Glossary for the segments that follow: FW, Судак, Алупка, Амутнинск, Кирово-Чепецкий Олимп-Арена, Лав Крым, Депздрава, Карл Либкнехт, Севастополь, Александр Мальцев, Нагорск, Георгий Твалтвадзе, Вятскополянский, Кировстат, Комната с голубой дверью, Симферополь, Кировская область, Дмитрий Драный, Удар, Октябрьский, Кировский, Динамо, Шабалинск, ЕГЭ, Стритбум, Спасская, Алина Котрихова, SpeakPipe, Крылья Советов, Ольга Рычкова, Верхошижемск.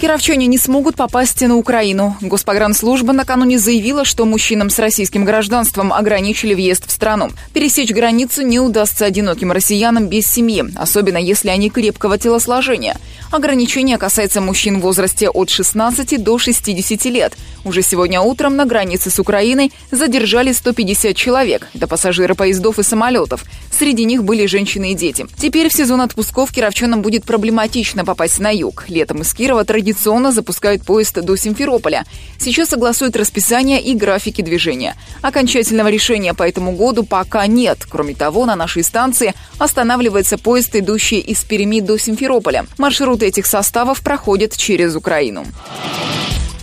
Кировчане не смогут попасть на Украину. Госпогранслужба накануне заявила, что мужчинам с российским гражданством ограничили въезд в страну. Пересечь границу не удастся одиноким россиянам без семьи, особенно если они крепкого телосложения. Ограничение касается мужчин в возрасте от 16 до 60 лет. Уже сегодня утром на границе с Украиной задержали 150 человек. Это пассажиры поездов и самолетов. Среди них были женщины и дети. Теперь в сезон отпусков кировчанам будет проблематично попасть на юг. Летом из Кирова традиционно запускают поезд до Симферополя. Сейчас согласуют расписание и графики движения. Окончательного решения по этому году пока нет. Кроме того, на нашей станции останавливается поезд, идущий из Перми до Симферополя. Маршруты этих составов проходят через Украину.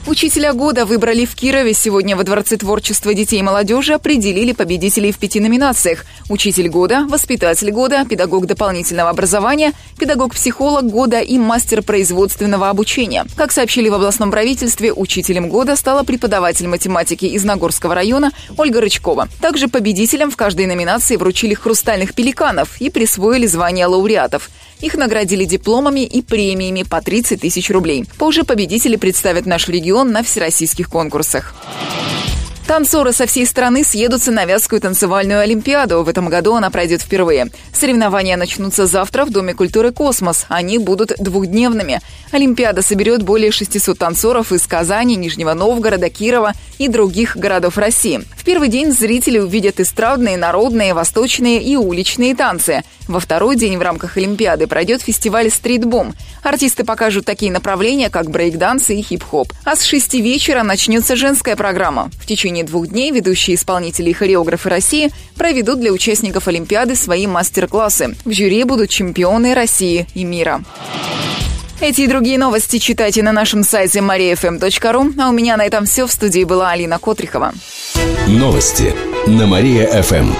Учителя года выбрали в Кирове. Сегодня во Дворце творчества детей и молодежи определили победителей в 5 номинациях. Учитель года, воспитатель года, педагог дополнительного образования, педагог-психолог года и мастер производственного обучения. Как сообщили в областном правительстве, учителем года стала преподаватель математики из Нагорского района Ольга Рычкова. Также победителям в каждой номинации вручили хрустальных пеликанов и присвоили звание лауреатов. Их наградили дипломами и премиями по 30 тысяч рублей. Позже победители представят наш регион на всероссийских конкурсах. Танцоры со всей страны съедутся на Вятскую танцевальную олимпиаду. В этом году она пройдет впервые. Соревнования начнутся завтра в Доме культуры «Космос». Они будут двухдневными. Олимпиада соберет более 600 танцоров из Казани, Нижнего Новгорода, Кирова и других городов России. В первый день зрители увидят эстрадные, народные, восточные и уличные танцы. Во второй день в рамках Олимпиады пройдет фестиваль «Стритбум». Артисты покажут такие направления, как брейк-дансы и хип-хоп. А с 6 вечера начнется женская программа. В течение 2 дней ведущие исполнители и хореографы России проведут для участников Олимпиады свои мастер-классы. В жюри будут чемпионы России и мира. Эти и другие новости читайте на нашем сайте mariafm.ru. А у меня на этом все. В студии была Алина Котрихова. Новости на Мария-ФМ.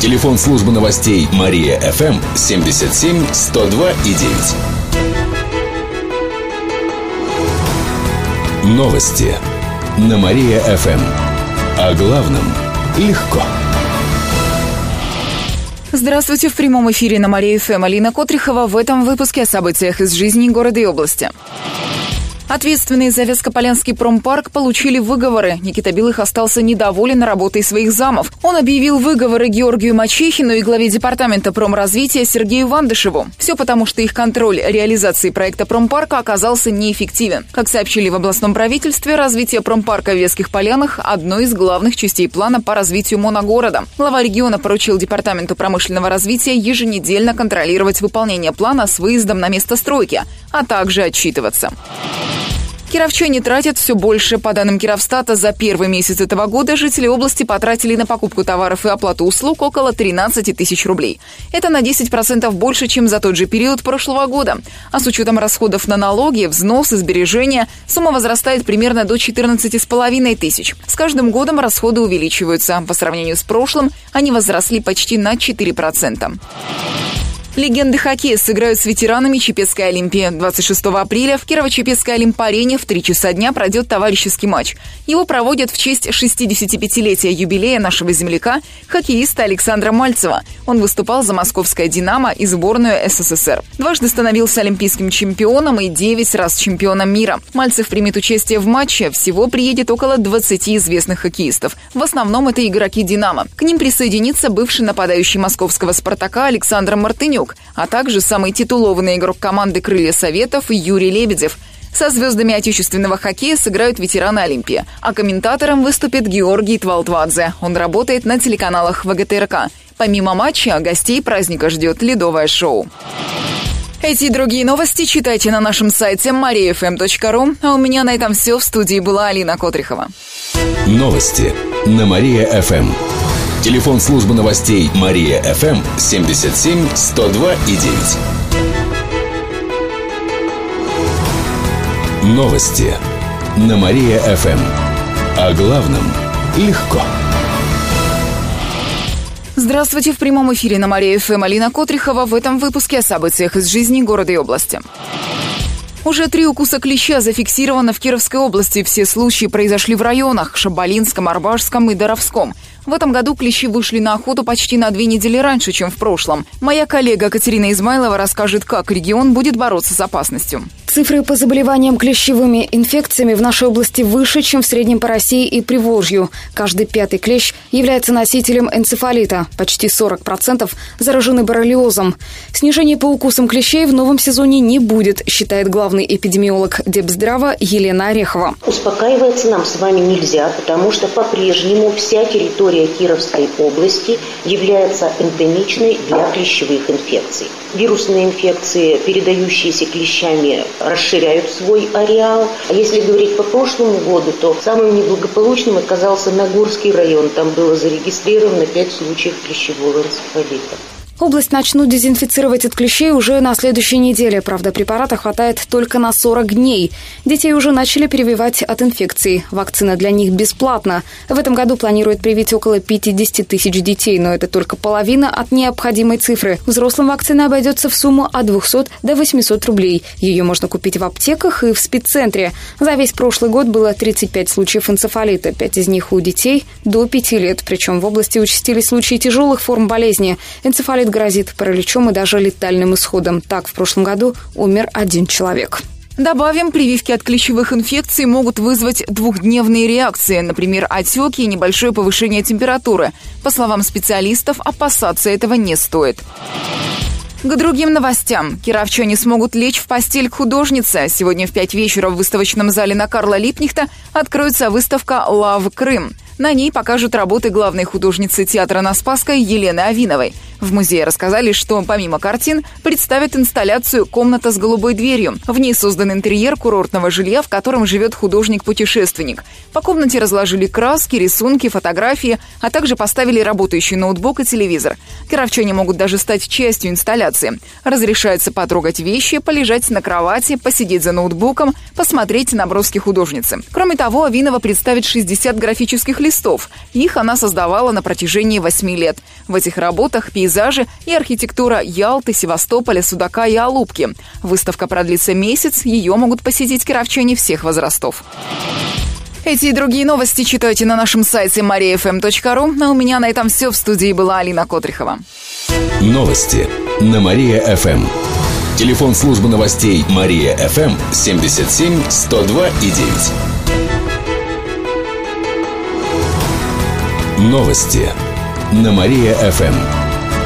Телефон службы новостей Мария-ФМ 77 102 9. Новости на Мария-ФМ. О главном легко. Здравствуйте! В прямом эфире на Мария-ФМ Алина Котрихова. В этом выпуске о событиях из жизни города и области. Ответственные за Вятскополянский промпарк получили выговоры. Никита Белых остался недоволен работой своих замов. Он объявил выговоры Георгию Мачехину и главе департамента промразвития Сергею Вандышеву. Все потому, что их контроль реализации проекта промпарка оказался неэффективен. Как сообщили в областном правительстве, развитие промпарка в Вятских Полянах – одно из главных частей плана по развитию моногорода. Глава региона поручил департаменту промышленного развития еженедельно контролировать выполнение плана с выездом на место стройки, а также отчитываться. Кировчане тратят все больше. По данным Кировстата, за первый месяц этого года жители области потратили на покупку товаров и оплату услуг около 13 тысяч рублей. Это на 10% больше, чем за тот же период прошлого года. А с учетом расходов на налоги, взносы, сбережения, сумма возрастает примерно до 14,5 тысяч. С каждым годом расходы увеличиваются. По сравнению с прошлым, они возросли почти на 4%. Легенды хоккея сыграют с ветеранами Чепецкой Олимпии. 26 апреля в Кирово-Чепецкой Олимп-Арене в 3 часа дня пройдет товарищеский матч. Его проводят в честь 65-летия юбилея нашего земляка, хоккеиста Александра Мальцева. Он выступал за московское «Динамо» и сборную СССР. Дважды становился олимпийским чемпионом и 9 раз чемпионом мира. Мальцев примет участие в матче. Всего приедет около 20 известных хоккеистов. В основном это игроки «Динамо». К ним присоединится бывший нападающий московского «Спартака» Александр Мартыню, а также самый титулованный игрок команды «Крылья Советов» Юрий Лебедев. Со звездами отечественного хоккея сыграют ветераны Олимпии. А комментатором выступит Георгий Твалтвадзе. Он работает на телеканалах ВГТРК. Помимо матча, гостей праздника ждет ледовое шоу. Эти и другие новости читайте на нашем сайте mariafm.ru. А у меня на этом все. В студии была Алина Котрихова. Новости на Мария-ФМ. Телефон службы новостей Мария-ФМ 77 102 9. Новости на Мария-ФМ. О главном легко. Здравствуйте! В прямом эфире на Мария-ФМ Алина Котрихова. В этом выпуске о событиях из жизни города и области. Уже 3 укуса клеща зафиксировано в Кировской области. Все случаи произошли в районах – Шабалинском, Арбасском и Доровском. В этом году клещи вышли на охоту почти на 2 недели раньше, чем в прошлом. Моя коллега Екатерина Измайлова расскажет, как регион будет бороться с опасностью. Цифры по заболеваниям клещевыми инфекциями в нашей области выше, чем в среднем по России и Приволжью. Каждый 5-й клещ является носителем энцефалита. Почти 40% заражены боррелиозом. Снижения по укусам клещей в новом сезоне не будет, считает главный эпидемиолог Депздрава Елена Орехова. Успокаиваться нам с вами нельзя, потому что по-прежнему вся территория Кировской области является эндемичной для клещевых инфекций. Вирусные инфекции, передающиеся клещами, расширяют свой ареал. А если говорить по прошлому году, то самым неблагополучным оказался Нагорский район. Там было зарегистрировано 5 случаев клещевого энцефалита. Область начнут дезинфицировать от клещей уже на следующей неделе. Правда, препарата хватает только на 40 дней. Детей уже начали прививать от инфекции. Вакцина для них бесплатна. В этом году планируют привить около 50 тысяч детей, но это только половина от необходимой цифры. Взрослым вакцина обойдется в сумму от 200 до 800 рублей. Ее можно купить в аптеках и в спеццентре. За весь прошлый год было 35 случаев энцефалита. 5 из них у детей до 5 лет. Причем в области участились случаи тяжелых форм болезни. Энцефалит грозит параличом и даже летальным исходом. Так, в прошлом году умер 1 человек. Добавим, прививки от клещевых инфекций могут вызвать двухдневные реакции, например, отеки и небольшое повышение температуры. По словам специалистов, опасаться этого не стоит. К другим новостям. Кировчане смогут лечь в постель к художнице. Сегодня в 5 вечера в выставочном зале на Карла Либкнехта откроется выставка «Лав Крым». На ней покажут работы главной художницы театра на Спасской Елены Авиновой. В музее рассказали, что помимо картин представят инсталляцию «Комната с голубой дверью». В ней создан интерьер курортного жилья, в котором живет художник-путешественник. По комнате разложили краски, рисунки, фотографии, а также поставили работающий ноутбук и телевизор. Кировчане могут даже стать частью инсталляции. Разрешается потрогать вещи, полежать на кровати, посидеть за ноутбуком, посмотреть наброски художницы. Кроме того, Авинова представит 60 графических листов. Их она создавала на протяжении 8 лет. В этих работах пейзажи и архитектура Ялты, Севастополя, Судака и Алупки. Выставка продлится месяц, ее могут посетить кировчане всех возрастов. Эти и другие новости читайте на нашем сайте mariafm.ru. А у меня на этом все. В студии была Алина Котрихова. Новости на Мария-ФМ. Телефон службы новостей Мария-ФМ 77 102 9. Новости на Мария-ФМ.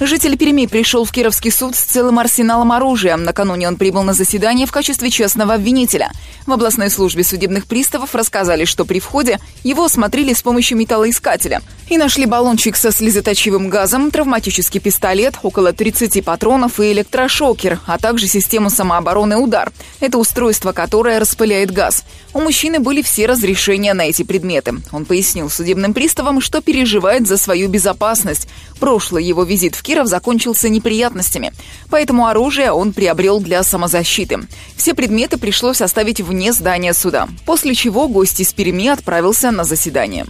Житель Перми пришел в Кировский суд с целым арсеналом оружия. Накануне он прибыл на заседание в качестве частного обвинителя. В областной службе судебных приставов рассказали, что при входе его осмотрели с помощью металлоискателя. И нашли баллончик со слезоточивым газом, травматический пистолет, около 30 патронов и электрошокер, а также систему самообороны «Удар». Это устройство, которое распыляет газ. У мужчины были все разрешения на эти предметы. Он пояснил судебным приставам, что переживает за свою безопасность. Прошлый его визит в Киров закончился неприятностями, поэтому оружие он приобрел для самозащиты. Все предметы пришлось оставить вне здания суда, после чего гость из Перми отправился на заседание.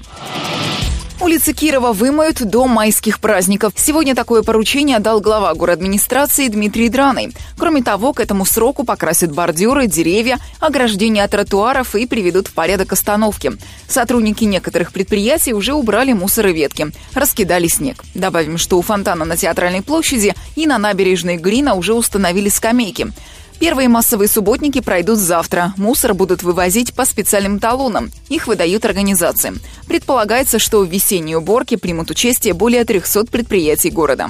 Улицы Кирова вымоют до майских праздников. Сегодня такое поручение дал глава администрации Дмитрий Драный. Кроме того, к этому сроку покрасят бордюры, деревья, ограждения от тротуаров и приведут в порядок остановки. Сотрудники некоторых предприятий уже убрали мусор и ветки, раскидали снег. Добавим, что у фонтана на Театральной площади и на набережной Грина уже установили скамейки. Первые массовые субботники пройдут завтра. Мусор будут вывозить по специальным талонам. Их выдают организации. Предполагается, что в весенней уборке примут участие более 300 предприятий города.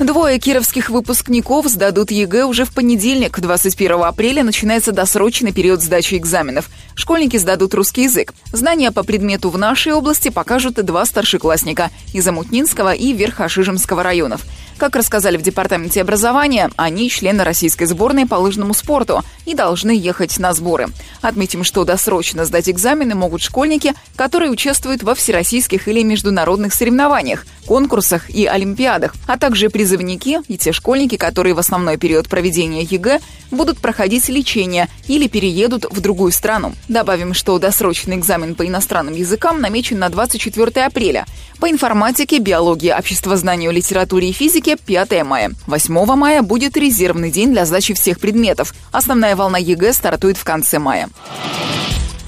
2 кировских выпускников сдадут ЕГЭ уже в понедельник. 21 апреля начинается досрочный период сдачи экзаменов. Школьники сдадут русский язык. Знания по предмету в нашей области покажут 2 старшеклассника из Амутнинского и Верхошижемского районов. Как рассказали в Департаменте образования, они члены российской сборной по лыжному спорту и должны ехать на сборы. Отметим, что досрочно сдать экзамены могут школьники, которые участвуют во всероссийских или международных соревнованиях, конкурсах и олимпиадах, а также призывники и те школьники, которые в основной период проведения ЕГЭ будут проходить лечение или переедут в другую страну. Добавим, что досрочный экзамен по иностранным языкам намечен на 24 апреля, по информатике, биологии, обществознанию, литературе и физике – 5 мая. 8 мая будет резервный день для сдачи всех предметов. Основная волна ЕГЭ стартует в конце мая.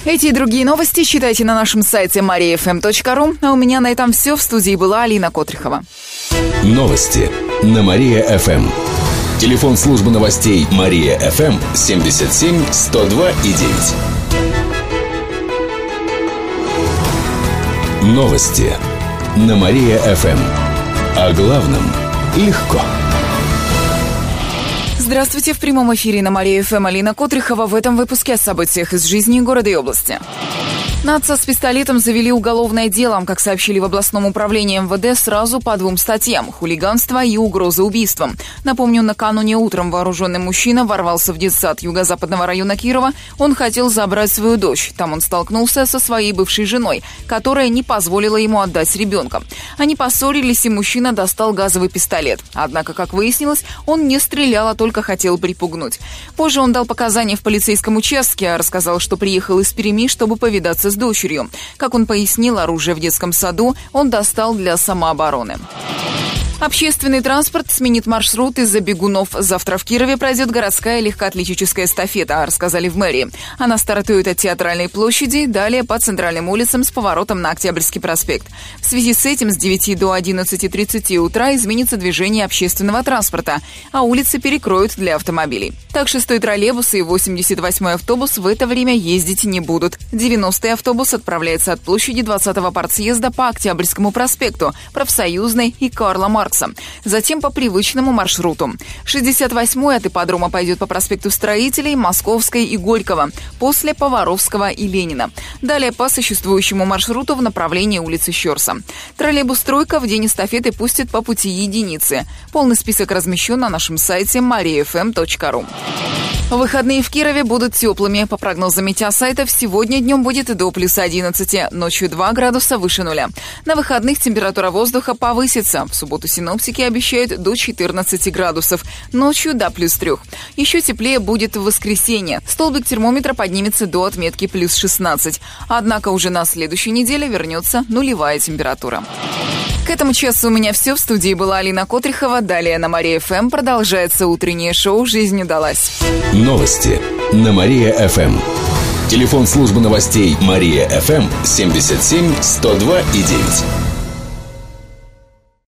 Эти и другие новости читайте на нашем сайте mariafm.ru. А у меня на этом все. В студии была Алина Котрихова. Новости на Мария-ФМ. Телефон службы новостей Мария-ФМ 77 102 9. Новости на Мария-ФМ. О главном легко. Здравствуйте. В прямом эфире на Мария-ФМ Алина Котрихова. В этом выпуске о событиях из жизни города и области. На отца с пистолетом завели уголовное дело. Как сообщили в областном управлении МВД, сразу по 2 статьям – хулиганство и угроза убийством. Напомню, накануне утром вооруженный мужчина ворвался в детсад юго-западного района Кирова. Он хотел забрать свою дочь. Там он столкнулся со своей бывшей женой, которая не позволила ему отдать ребенка. Они поссорились, и мужчина достал газовый пистолет. Однако, как выяснилось, он не стрелял, а только хотел припугнуть. Позже он дал показания в полицейском участке, рассказал, что приехал из Перми, чтобы повидаться с дочерью. Как он пояснил, оружие в детском саду он достал для самообороны. Общественный транспорт сменит маршрут из-за бегунов. Завтра в Кирове пройдет городская легкоатлетическая эстафета, рассказали в мэрии. Она стартует от Театральной площади, далее по центральным улицам с поворотом на Октябрьский проспект. В связи с этим с 9 до 11:30 утра изменится движение общественного транспорта, а улицы перекроют для автомобилей. Так 6-й троллейбус и 88-й автобус в это время ездить не будут. 90-й автобус отправляется от площади 20-го партсъезда по Октябрьскому проспекту, Профсоюзной и Карла Маркса. Затем по привычному маршруту. 68-й от ипподрома пойдет по проспекту Строителей, Московской и Горького, после Поваровского и Ленина. Далее по существующему маршруту в направлении улицы Щерса. Троллейбус «Тройка» в день эстафеты пустит по пути единицы. Полный список размещен на нашем сайте mariafm.ru. Выходные в Кирове будут теплыми. По прогнозам метеосайтов, сегодня днем будет до плюс 11, ночью 2 градуса выше нуля. На выходных температура воздуха повысится. В субботу синоптики обещают до 14 градусов, ночью до плюс 3. Еще теплее будет в воскресенье. Столбик термометра поднимется до отметки плюс 16. Однако уже на следующей неделе вернется нулевая температура. К этому часу у меня все. В студии была Алина Котрихова. Далее на Мария-ФМ продолжается утреннее шоу «Жизнь удалась». Новости на Мария-ФМ. Телефон службы новостей Мария-ФМ 77 102 9.